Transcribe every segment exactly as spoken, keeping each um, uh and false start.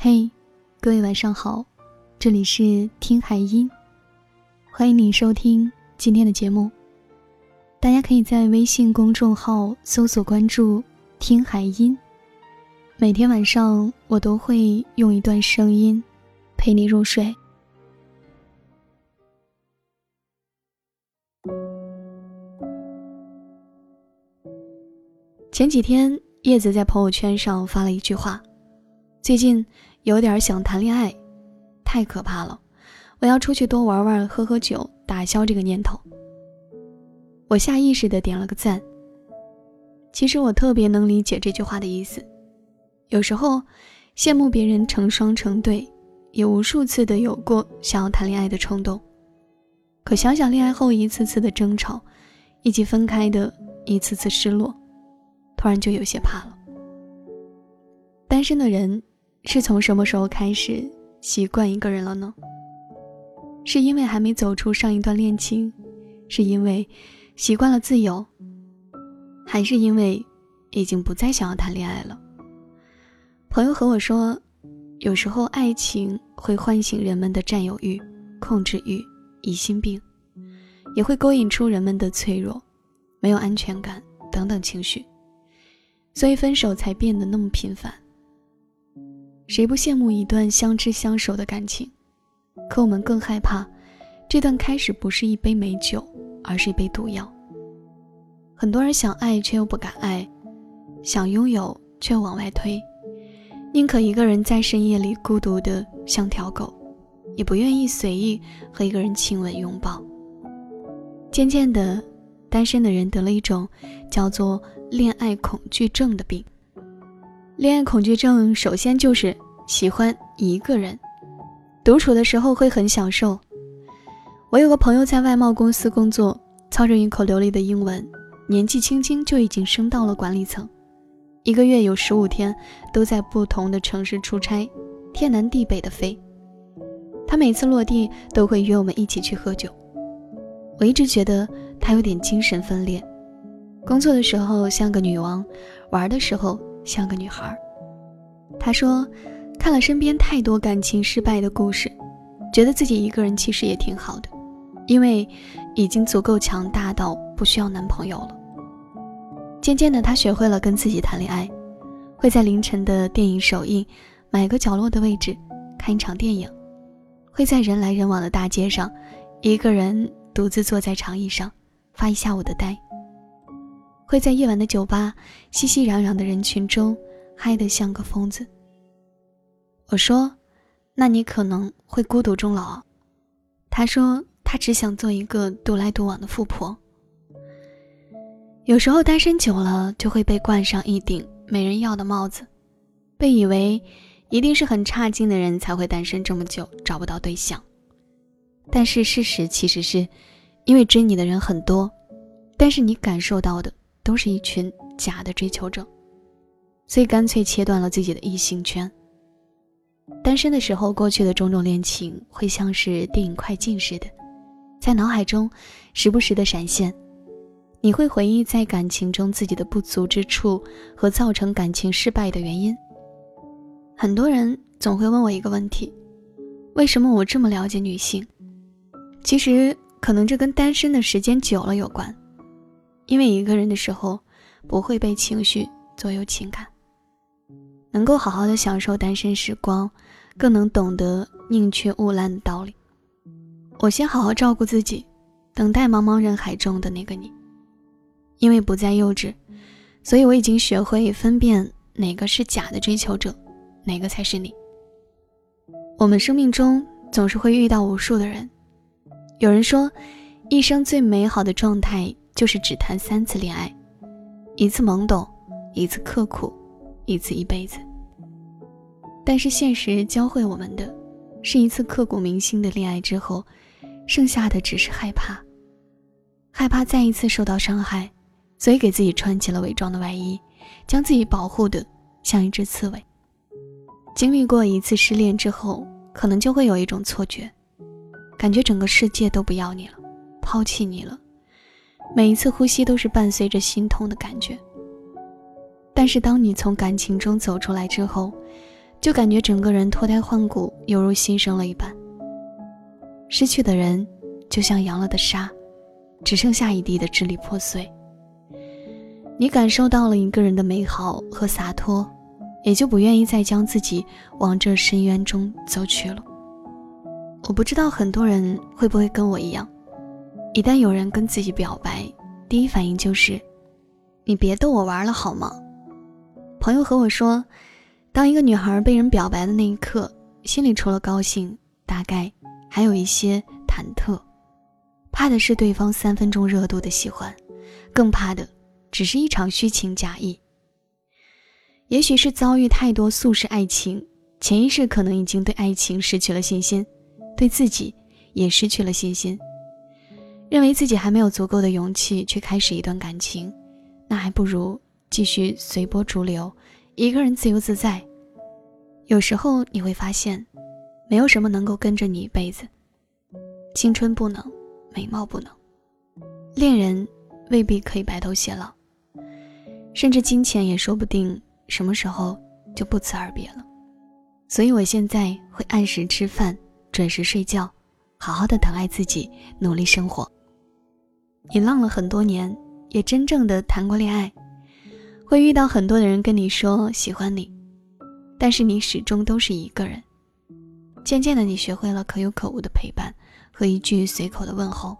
嘿、hey, 各位晚上好，这里是听海音，欢迎你收听今天的节目。大家可以在微信公众号搜索关注听海音，每天晚上我都会用一段声音陪你入睡。前几天叶子在朋友圈上发了一句话，最近有点想谈恋爱，太可怕了，我要出去多玩玩喝喝酒，打消这个念头。我下意识地点了个赞。其实我特别能理解这句话的意思，有时候羡慕别人成双成对，也无数次的有过想要谈恋爱的冲动，可想想恋爱后一次次的争吵，以及分开的一次次失落，突然就有些怕了。单身的人是从什么时候开始习惯一个人了呢？是因为还没走出上一段恋情，是因为习惯了自由，还是因为已经不再想要谈恋爱了？朋友和我说，有时候爱情会唤醒人们的占有欲、控制欲、疑心病，也会勾引出人们的脆弱、没有安全感等等情绪，所以分手才变得那么频繁。谁不羡慕一段相知相守的感情？可我们更害怕，这段开始不是一杯美酒，而是一杯毒药。很多人想爱却又不敢爱，想拥有却往外推，宁可一个人在深夜里孤独的像条狗，也不愿意随意和一个人亲吻拥抱。渐渐的，单身的人得了一种叫做恋爱恐惧症的病。恋爱恐惧症首先就是喜欢一个人，独处的时候会很享受。我有个朋友在外贸公司工作，操着一口流利的英文，年纪轻轻就已经升到了管理层，一个月有十五天都在不同的城市出差，天南地北的飞。他每次落地都会约我们一起去喝酒。我一直觉得他有点精神分裂，工作的时候像个女王，玩的时候像个女孩。她说看了身边太多感情失败的故事，觉得自己一个人其实也挺好的，因为已经足够强大到不需要男朋友了。渐渐的，她学会了跟自己谈恋爱，会在凌晨的电影首映买个角落的位置看一场电影，会在人来人往的大街上一个人独自坐在长椅上发一下午的呆，会在夜晚的酒吧熙熙攘攘的人群中嗨得像个疯子。我说，那你可能会孤独终老啊。他说他只想做一个独来独往的富婆。有时候单身久了，就会被冠上一顶没人要的帽子，被以为一定是很差劲的人才会单身这么久找不到对象。但是事实其实是，因为追你的人很多，但是你感受到的都是一群假的追求者，所以干脆切断了自己的异性圈。单身的时候，过去的种种恋情会像是电影快进似的，在脑海中时不时的闪现。你会回忆在感情中自己的不足之处和造成感情失败的原因。很多人总会问我一个问题，为什么我这么了解女性？其实可能这跟单身的时间久了有关。因为一个人的时候，不会被情绪左右情感，能够好好的享受单身时光，更能懂得宁缺毋滥的道理。我先好好照顾自己，等待茫茫人海中的那个你。因为不再幼稚，所以我已经学会分辨哪个是假的追求者，哪个才是你。我们生命中总是会遇到无数的人。有人说，一生最美好的状态就是只谈三次恋爱，一次懵懂，一次刻苦，一次一辈子。但是现实教会我们的，是一次刻骨铭心的恋爱之后，剩下的只是害怕，害怕再一次受到伤害，所以给自己穿起了伪装的外衣，将自己保护的像一只刺猬。经历过一次失恋之后，可能就会有一种错觉，感觉整个世界都不要你了，抛弃你了。每一次呼吸都是伴随着心痛的感觉。但是当你从感情中走出来之后，就感觉整个人脱胎换骨，犹如新生了一般。失去的人就像扬了的沙，只剩下一地的支离破碎。你感受到了一个人的美好和洒脱，也就不愿意再将自己往这深渊中走去了。我不知道很多人会不会跟我一样，一旦有人跟自己表白，第一反应就是你别逗我玩了好吗？朋友和我说，当一个女孩被人表白的那一刻，心里除了高兴，大概还有一些忐忑，怕的是对方三分钟热度的喜欢，更怕的只是一场虚情假意。也许是遭遇太多速食爱情，潜意识可能已经对爱情失去了信心，对自己也失去了信心，认为自己还没有足够的勇气去开始一段感情，那还不如继续随波逐流，一个人自由自在。有时候你会发现，没有什么能够跟着你一辈子，青春不能，美貌不能，恋人未必可以白头偕老，甚至金钱也说不定什么时候就不辞而别了。所以我现在会按时吃饭，准时睡觉，好好的疼爱自己，努力生活。你浪了很多年，也真正的谈过恋爱，会遇到很多的人跟你说喜欢你，但是你始终都是一个人。渐渐的，你学会了可有可无的陪伴和一句随口的问候。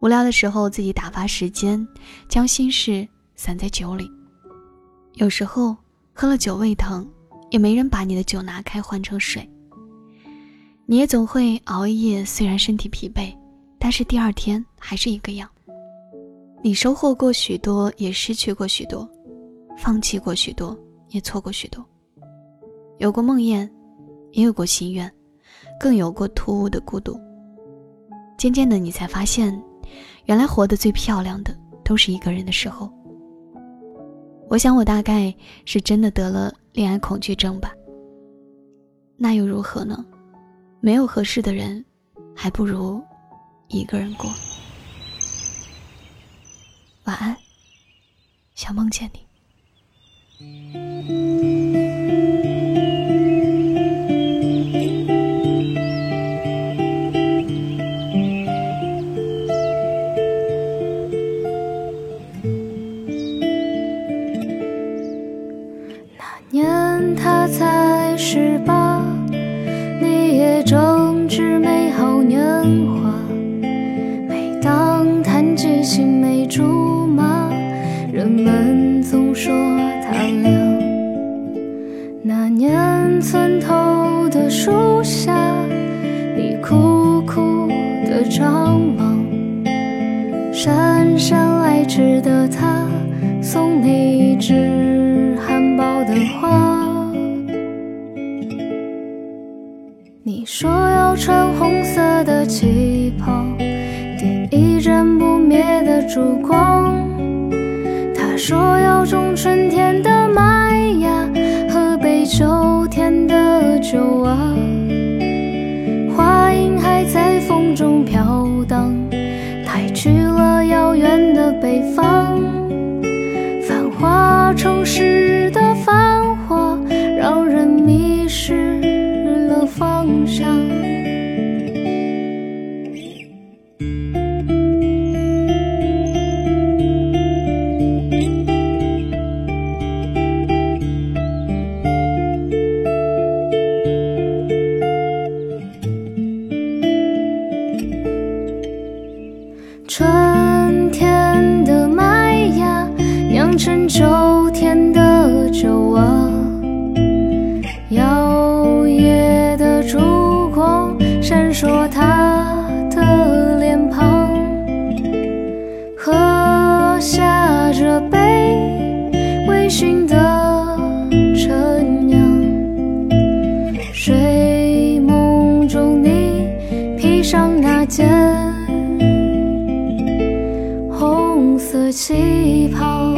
无聊的时候自己打发时间，将心事散在酒里。有时候喝了酒胃疼，也没人把你的酒拿开换成水。你也总会熬夜，虽然身体疲惫，但是第二天还是一个样。你收获过许多，也失去过许多，放弃过许多，也错过许多。有过梦魇，也有过心愿，更有过突兀的孤独。渐渐的，你才发现，原来活得最漂亮的都是一个人的时候。我想我大概是真的得了恋爱恐惧症吧。那又如何呢？没有合适的人，还不如一个人过。晚安，想梦见你。那年他才十八，你也正值美好年华。每当谈起青梅竹马，人们总说他俩。那年村头的树下，你苦苦的张望，姗姗来迟的他送你一枝含苞的花。你说要穿红色的旗袍，点一盏不灭的烛光。他说要种春天的麦芽和杯秋天的酒啊，花影还在风中飘荡，带去了遥远的北方。繁华城市的繁华，让人迷失了方向。春天的麦芽酿成秋天的酒啊，摇曳的烛光闪烁他的脸庞。喝下这杯微醺的陈酿，睡梦中你披上那件旗袍。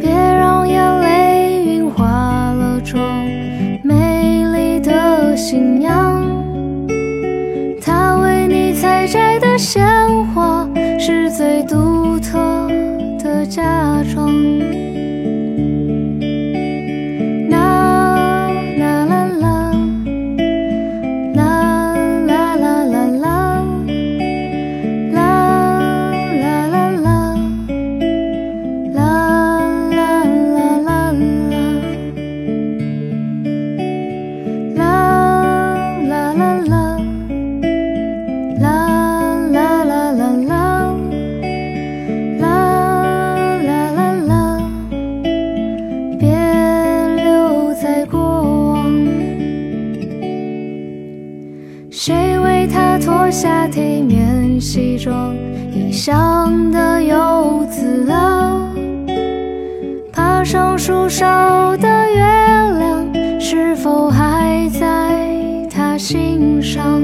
别让眼泪晕花了妆，美丽的新娘。她为你采摘的鲜花是最独特假装。谁为他脱下体面西装，异乡的游子啊，爬上树梢的月亮是否还在他心上。